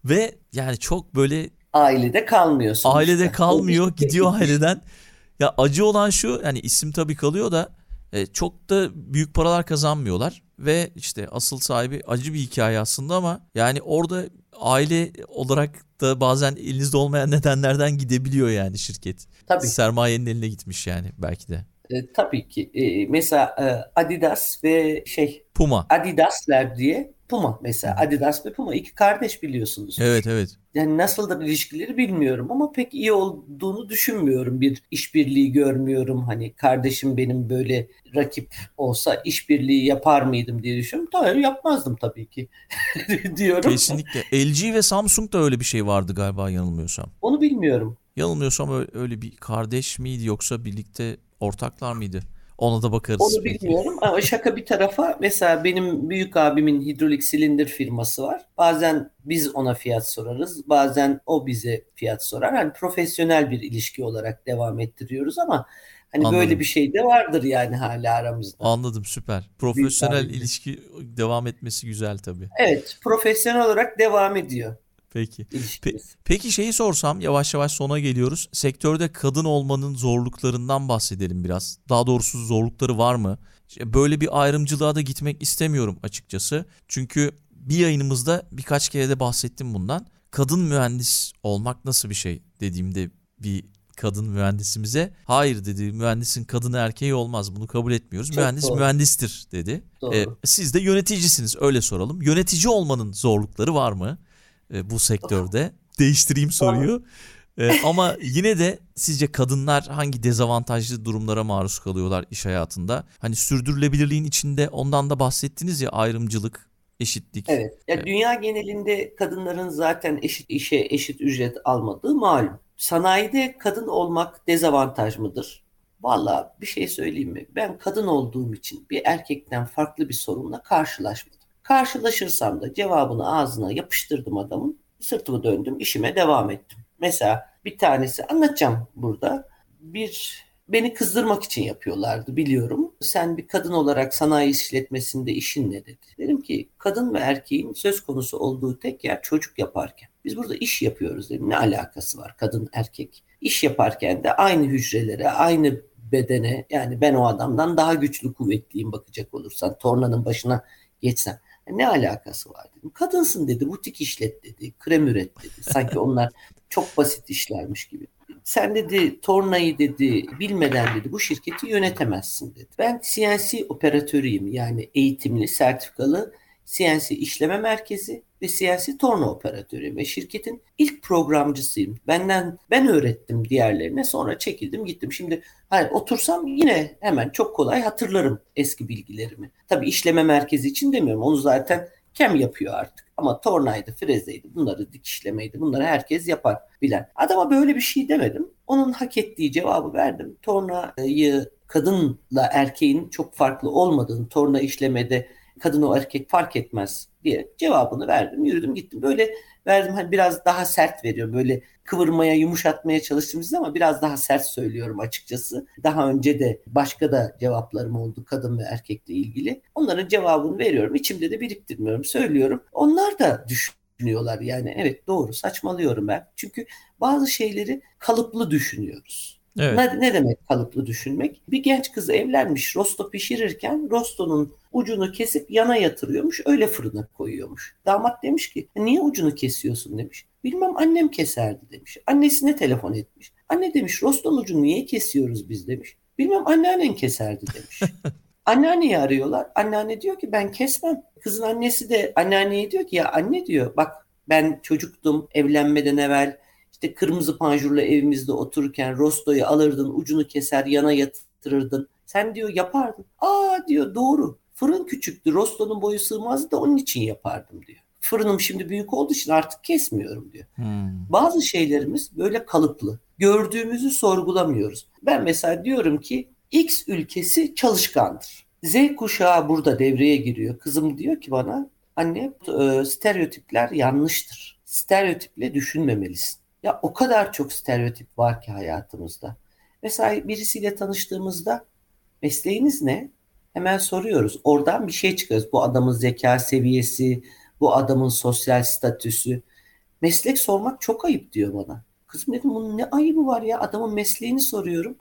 Ve yani çok böyle ailede kalmıyor sonuçta. Ailede kalmıyor, gidiyor aileden. Ya acı olan şu, yani isim tabii kalıyor da çok da büyük paralar kazanmıyorlar ve işte asıl sahibi, acı bir hikaye aslında ama yani orada aile olarak da bazen elinizde olmayan nedenlerden gidebiliyor yani şirket. Tabii. Sermayenin eline gitmiş yani belki de. Tabii ki. Mesela Adidas ve Puma. Adidasler diye Puma mesela. Adidas ve Puma iki kardeş biliyorsunuz. Evet evet. Yani nasıl da bir ilişkileri bilmiyorum ama pek iyi olduğunu düşünmüyorum. Bir işbirliği görmüyorum. Hani kardeşim benim böyle rakip olsa işbirliği yapar mıydım diye düşünüyorum. Hayır, yapmazdım tabii ki diyorum. Kesinlikle. LG ve Samsung'da öyle bir şey vardı galiba, yanılmıyorsam. Onu bilmiyorum. Yanılmıyorsam öyle bir kardeş miydi yoksa birlikte ortaklar mıydı? Ona da bakarız. Onu bilmiyorum ama şaka bir tarafa, mesela benim büyük abimin hidrolik silindir firması var. Bazen biz ona fiyat sorarız, bazen o bize fiyat sorar. Hani profesyonel bir ilişki olarak devam ettiriyoruz ama hani anladım, böyle bir şey de vardır yani hala aramızda. Anladım, süper. Profesyonel ilişki devam etmesi güzel tabii. Evet, profesyonel olarak devam ediyor. Peki. Peki şeyi sorsam, yavaş yavaş sona geliyoruz. Sektörde kadın olmanın zorluklarından bahsedelim biraz. Daha doğrusu zorlukları var mı? Böyle bir ayrımcılığa da gitmek istemiyorum açıkçası. Çünkü bir yayınımızda birkaç kere de bahsettim bundan. Kadın mühendis olmak nasıl bir şey dediğimde bir kadın mühendisimize, hayır dedi, mühendisin kadını erkeği olmaz, bunu kabul etmiyoruz. Çok mühendis doğru, mühendistir dedi. Siz de yöneticisiniz, öyle soralım. Yönetici olmanın zorlukları var mı bu sektörde? Değiştireyim soruyu. Ama yine de sizce kadınlar hangi dezavantajlı durumlara maruz kalıyorlar iş hayatında? Hani sürdürülebilirliğin içinde ondan da bahsettiniz ya, ayrımcılık, eşitlik. Evet. Ya dünya genelinde kadınların zaten eşit işe eşit ücret almadığı malum. Sanayide kadın olmak dezavantaj mıdır? Vallahi bir şey söyleyeyim mi? Ben kadın olduğum için bir erkekten farklı bir sorunla karşılaşmadım. Karşılaşırsam da cevabını ağzına yapıştırdım adamın, sırtımı döndüm, işime devam ettim. Mesela bir tanesi anlatacağım burada. Beni kızdırmak için yapıyorlardı, biliyorum. Sen bir kadın olarak sanayi işletmesinde işin ne dedi. Dedim ki kadın ve erkeğin söz konusu olduğu tek yer çocuk yaparken. Biz burada iş yapıyoruz dedim. Ne alakası var kadın erkek? İş yaparken de aynı hücrelere, aynı bedene, yani ben o adamdan daha güçlü kuvvetliyim bakacak olursan, tornanın başına geçsem. Ne alakası var dedim. Kadınsın dedi, butik işlet dedi, krem üret dedi. Sanki onlar çok basit işlermiş gibi. Sen dedi tornayı dedi bilmeden dedi bu şirketi yönetemezsin dedi. Ben CNC operatörüyüm, yani eğitimli, sertifikalı CNC işleme merkezi ve CNC torna operatörüyüm ve şirketin ilk programcısıyım. Ben öğrettim diğerlerine, sonra çekildim gittim. Şimdi hani otursam yine hemen çok kolay hatırlarım eski bilgilerimi. Tabii işleme merkezi için demiyorum, onu zaten kim yapıyor artık. Ama tornaydı, frezeydi, bunları dikişlemeydi, bunları herkes yapar bilen. Adama böyle bir şey demedim. Onun hak ettiği cevabı verdim. Tornayı kadınla erkeğin çok farklı olmadığını, torna işlemede kadın o erkek fark etmez diye cevabını verdim, yürüdüm gittim. Böyle verdim, hani biraz daha sert veriyorum, böyle kıvırmaya, yumuşatmaya çalıştığımızda, ama biraz daha sert söylüyorum açıkçası. Daha önce de başka da cevaplarım oldu kadın ve erkekle ilgili. Onların cevabını veriyorum, içimde de biriktirmiyorum, söylüyorum. Onlar da düşünüyorlar yani, evet doğru, saçmalıyorum ben. Çünkü bazı şeyleri kalıplı düşünüyoruz. Evet. Ne demek kalıplı düşünmek? Bir genç kız evlenmiş, rosto pişirirken rostonun ucunu kesip yana yatırıyormuş, öyle fırına koyuyormuş. Damat demiş ki niye ucunu kesiyorsun demiş. Bilmem, annem keserdi demiş. Annesine telefon etmiş. Anne demiş, rostonun ucunu niye kesiyoruz biz demiş. Bilmem, anneannen keserdi demiş. Anneanneyi arıyorlar. Anneanne diyor ki ben kesmem. Kızın annesi de anneanneye diyor ki ya anne diyor, bak ben çocuktum evlenmeden evvel. İşte kırmızı panjurla evimizde otururken rostoyu alırdın, ucunu keser yana yatırırdın. Sen diyor yapardın. Aa diyor doğru. Fırın küçüktü, rostonun boyu sığmazdı da onun için yapardım diyor. Fırınım şimdi büyük olduğu için artık kesmiyorum diyor. Hmm. Bazı şeylerimiz böyle kalıplı. Gördüğümüzü sorgulamıyoruz. Ben mesela diyorum ki X ülkesi çalışkandır. Z kuşağı burada devreye giriyor. Kızım diyor ki bana anne stereotipler yanlıştır. Stereotiple düşünmemelisin. Ya o kadar çok stereotip var ki hayatımızda. Mesela birisiyle tanıştığımızda mesleğiniz ne? Hemen soruyoruz. Oradan bir şey çıkıyoruz. Bu adamın zeka seviyesi, bu adamın sosyal statüsü. Meslek sormak çok ayıp diyor bana. Kızım dedim bunun ne ayıbı var ya? Adamın mesleğini soruyorum.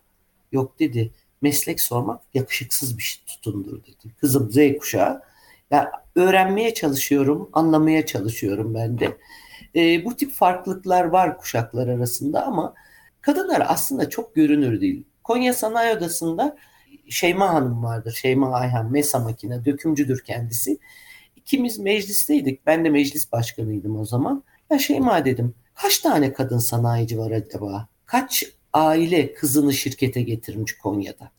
Yok dedi. Meslek sormak yakışıksız bir tutumdur dedi. Kızım Z kuşağı. Ya öğrenmeye çalışıyorum, anlamaya çalışıyorum ben de. Bu tip farklılıklar var kuşaklar arasında ama kadınlar aslında çok görünür değil. Konya Sanayi Odası'nda Şeyma Hanım vardır. Şeyma Ayhan, mesa makine, dökümcüdür kendisi. İkimiz meclisteydik. Ben de meclis başkanıydım o zaman. Ya Şeyma dedim, kaç tane kadın sanayici var acaba? Kaç aile kızını şirkete getirmiş Konya'da?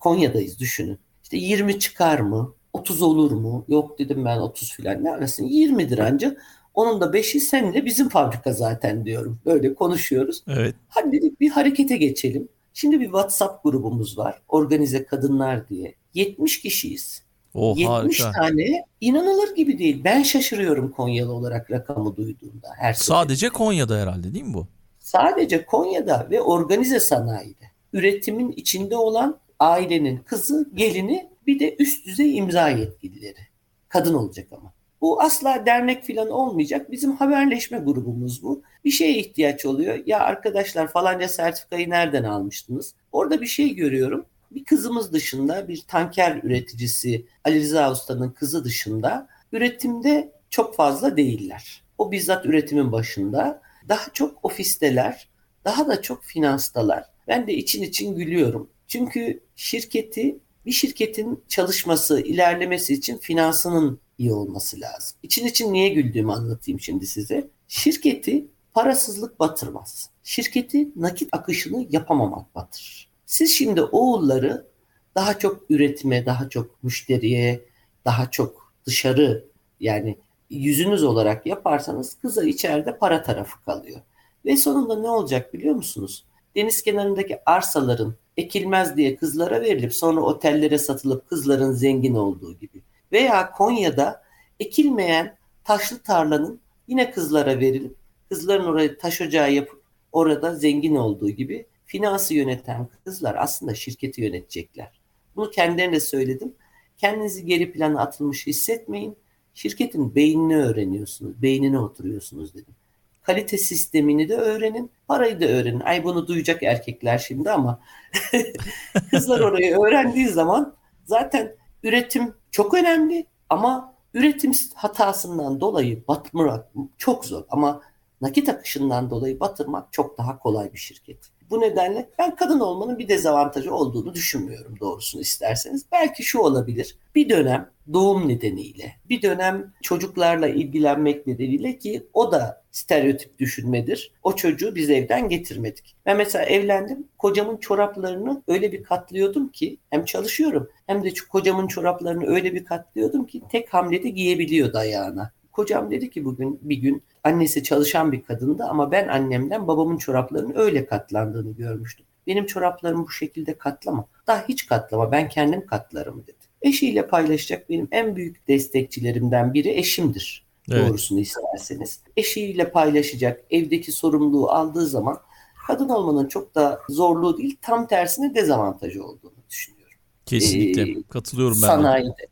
Konya'dayız düşünün. İşte 20 çıkar mı? 30 olur mu? Yok dedim ben 30 filan. Ne arasın? 20'dir ancak. Onun da 5'i seninle bizim fabrika zaten diyorum. Böyle konuşuyoruz. Evet. Hadi dedik bir harekete geçelim. Şimdi bir WhatsApp grubumuz var. Organize Kadınlar diye. 70 kişiyiz. Oh, 70 harika. Tane inanılır gibi değil. Ben şaşırıyorum Konyalı olarak rakamı duyduğumda. Sadece Konya'da herhalde değil mi bu? Sadece Konya'da ve organize sanayide. Üretimin içinde olan ailenin kızı, gelini, bir de üst düzey imza yetkilileri. Kadın olacak ama. Bu asla dernek falan olmayacak. Bizim haberleşme grubumuz bu. Bir şeye ihtiyaç oluyor. Ya arkadaşlar falanca sertifikayı nereden almıştınız? Orada bir şey görüyorum. Bir kızımız dışında, bir tanker üreticisi Ali Rıza Usta'nın kızı dışında üretimde çok fazla değiller. O bizzat üretimin başında. Daha çok ofisteler, daha da çok finanstalar. Ben de için gülüyorum. Çünkü bir şirketin çalışması, ilerlemesi için finansının iyi olması lazım. İçin niye güldüğümü anlatayım şimdi size. Şirketi parasızlık batırmaz. Şirketi nakit akışını yapamamak batırır. Siz şimdi oğulları daha çok üretime, daha çok müşteriye, daha çok dışarı yani yüzünüz olarak yaparsanız kıza içeride para tarafı kalıyor. Ve sonunda ne olacak biliyor musunuz? Deniz kenarındaki arsaların ekilmez diye kızlara verilip sonra otellere satılıp kızların zengin olduğu gibi. Veya Konya'da ekilmeyen taşlı tarlanın yine kızlara verilip kızların orayı taş ocağı yapıp orada zengin olduğu gibi finansı yöneten kızlar aslında şirketi yönetecekler. Bunu kendilerine de söyledim. Kendinizi geri plana atılmış hissetmeyin. Şirketin beynini öğreniyorsunuz, beynine oturuyorsunuz dedim. Kalite sistemini de öğrenin, parayı da öğrenin. Ay bunu duyacak erkekler şimdi ama kızlar orayı öğrendiği zaman zaten üretim çok önemli ama üretim hatasından dolayı batırmak çok zor ama nakit akışından dolayı batırmak çok daha kolay bir şirket. Bu nedenle ben kadın olmanın bir dezavantajı olduğunu düşünmüyorum doğrusunu isterseniz. Belki şu olabilir, bir dönem doğum nedeniyle, bir dönem çocuklarla ilgilenmek nedeniyle ki o da stereotip düşünmedir. O çocuğu biz evden getirmedik. Ben mesela evlendim, kocamın çoraplarını öyle bir katlıyordum ki hem çalışıyorum hem de kocamın çoraplarını öyle bir katlıyordum ki tek hamlede giyebiliyordu ayağına. Kocam dedi ki bugün bir gün annesi çalışan bir kadındı ama ben annemden babamın çoraplarının öyle katlandığını görmüştüm. Benim çoraplarımı bu şekilde katlama. Daha hiç katlama ben kendim katlarım dedi. Eşiyle paylaşacak. Benim en büyük destekçilerimden biri eşimdir. Evet. Doğrusunu isterseniz. Eşiyle paylaşacak, evdeki sorumluluğu aldığı zaman kadın olmanın çok da zorluğu değil, tam tersine dezavantajı olduğunu düşünüyorum. Kesinlikle. Katılıyorum ben. Sanayide.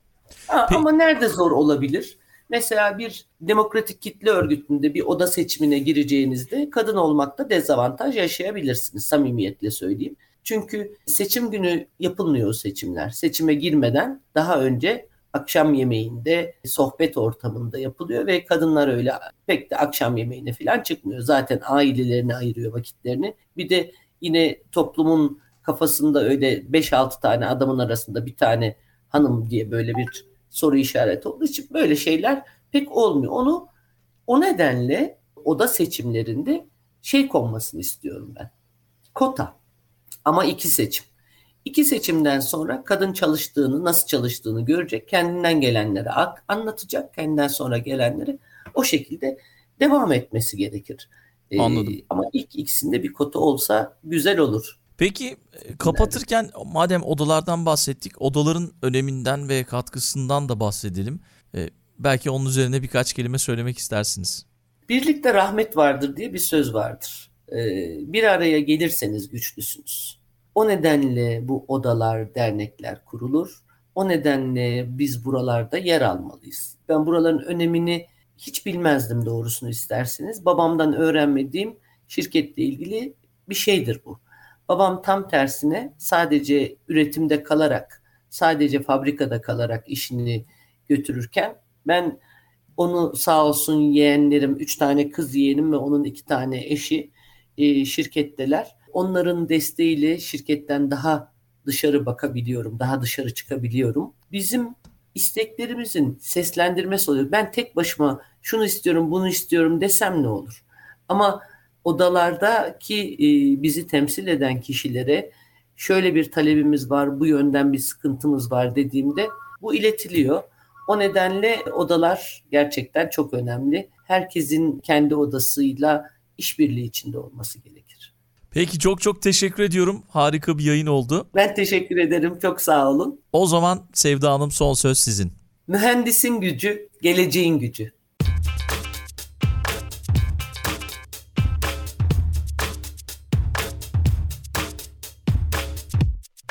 Ama nerede zor olabilir? Mesela bir demokratik kitle örgütünde bir oda seçimine gireceğinizde kadın olmakta dezavantaj yaşayabilirsiniz, samimiyetle söyleyeyim. Çünkü seçim günü yapılmıyor seçimler. Seçime girmeden daha önce akşam yemeğinde, sohbet ortamında yapılıyor ve kadınlar öyle pek de akşam yemeğine falan çıkmıyor. Zaten ailelerine ayırıyor vakitlerini. Bir de yine toplumun kafasında öyle 5-6 tane adamın arasında bir tane hanım diye böyle bir soru işareti olduğu için böyle şeyler pek olmuyor. O nedenle oda seçimlerinde konmasını istiyorum ben. Kota. Ama 2 seçim. 2 seçimden sonra kadın çalıştığını, nasıl çalıştığını görecek, kendinden gelenlere anlatacak, kendinden sonra gelenlere o şekilde devam etmesi gerekir. Anladım. Ama ilk ikisinde bir kota olsa güzel olur. Peki kapatırken madem odalardan bahsettik, odaların öneminden ve katkısından da bahsedelim. Belki onun üzerine birkaç kelime söylemek istersiniz. Birlikte rahmet vardır diye bir söz vardır. Bir araya gelirseniz güçlüsünüz. O nedenle bu odalar, dernekler kurulur. O nedenle biz buralarda yer almalıyız. Ben buraların önemini hiç bilmezdim doğrusunu isterseniz. Babamdan öğrenmediğim şirketle ilgili bir şeydir bu. Babam tam tersine sadece üretimde kalarak, sadece fabrikada kalarak işini götürürken ben onu sağ olsun yeğenlerim, 3 tane kız yeğenim ve onun 2 tane eşi şirketteler. Onların desteğiyle şirketten daha dışarı bakabiliyorum, daha dışarı çıkabiliyorum. Bizim isteklerimizin seslendirmesi oluyor. Ben tek başıma şunu istiyorum, bunu istiyorum desem ne olur? Ama odalardaki bizi temsil eden kişilere şöyle bir talebimiz var, bu yönden bir sıkıntımız var dediğimde bu iletiliyor. O nedenle odalar gerçekten çok önemli. Herkesin kendi odasıyla işbirliği içinde olması gerekir. Peki çok teşekkür ediyorum. Harika bir yayın oldu. Ben teşekkür ederim. Çok sağ olun. O zaman Sevda Hanım, son söz sizin. Mühendisin gücü, geleceğin gücü.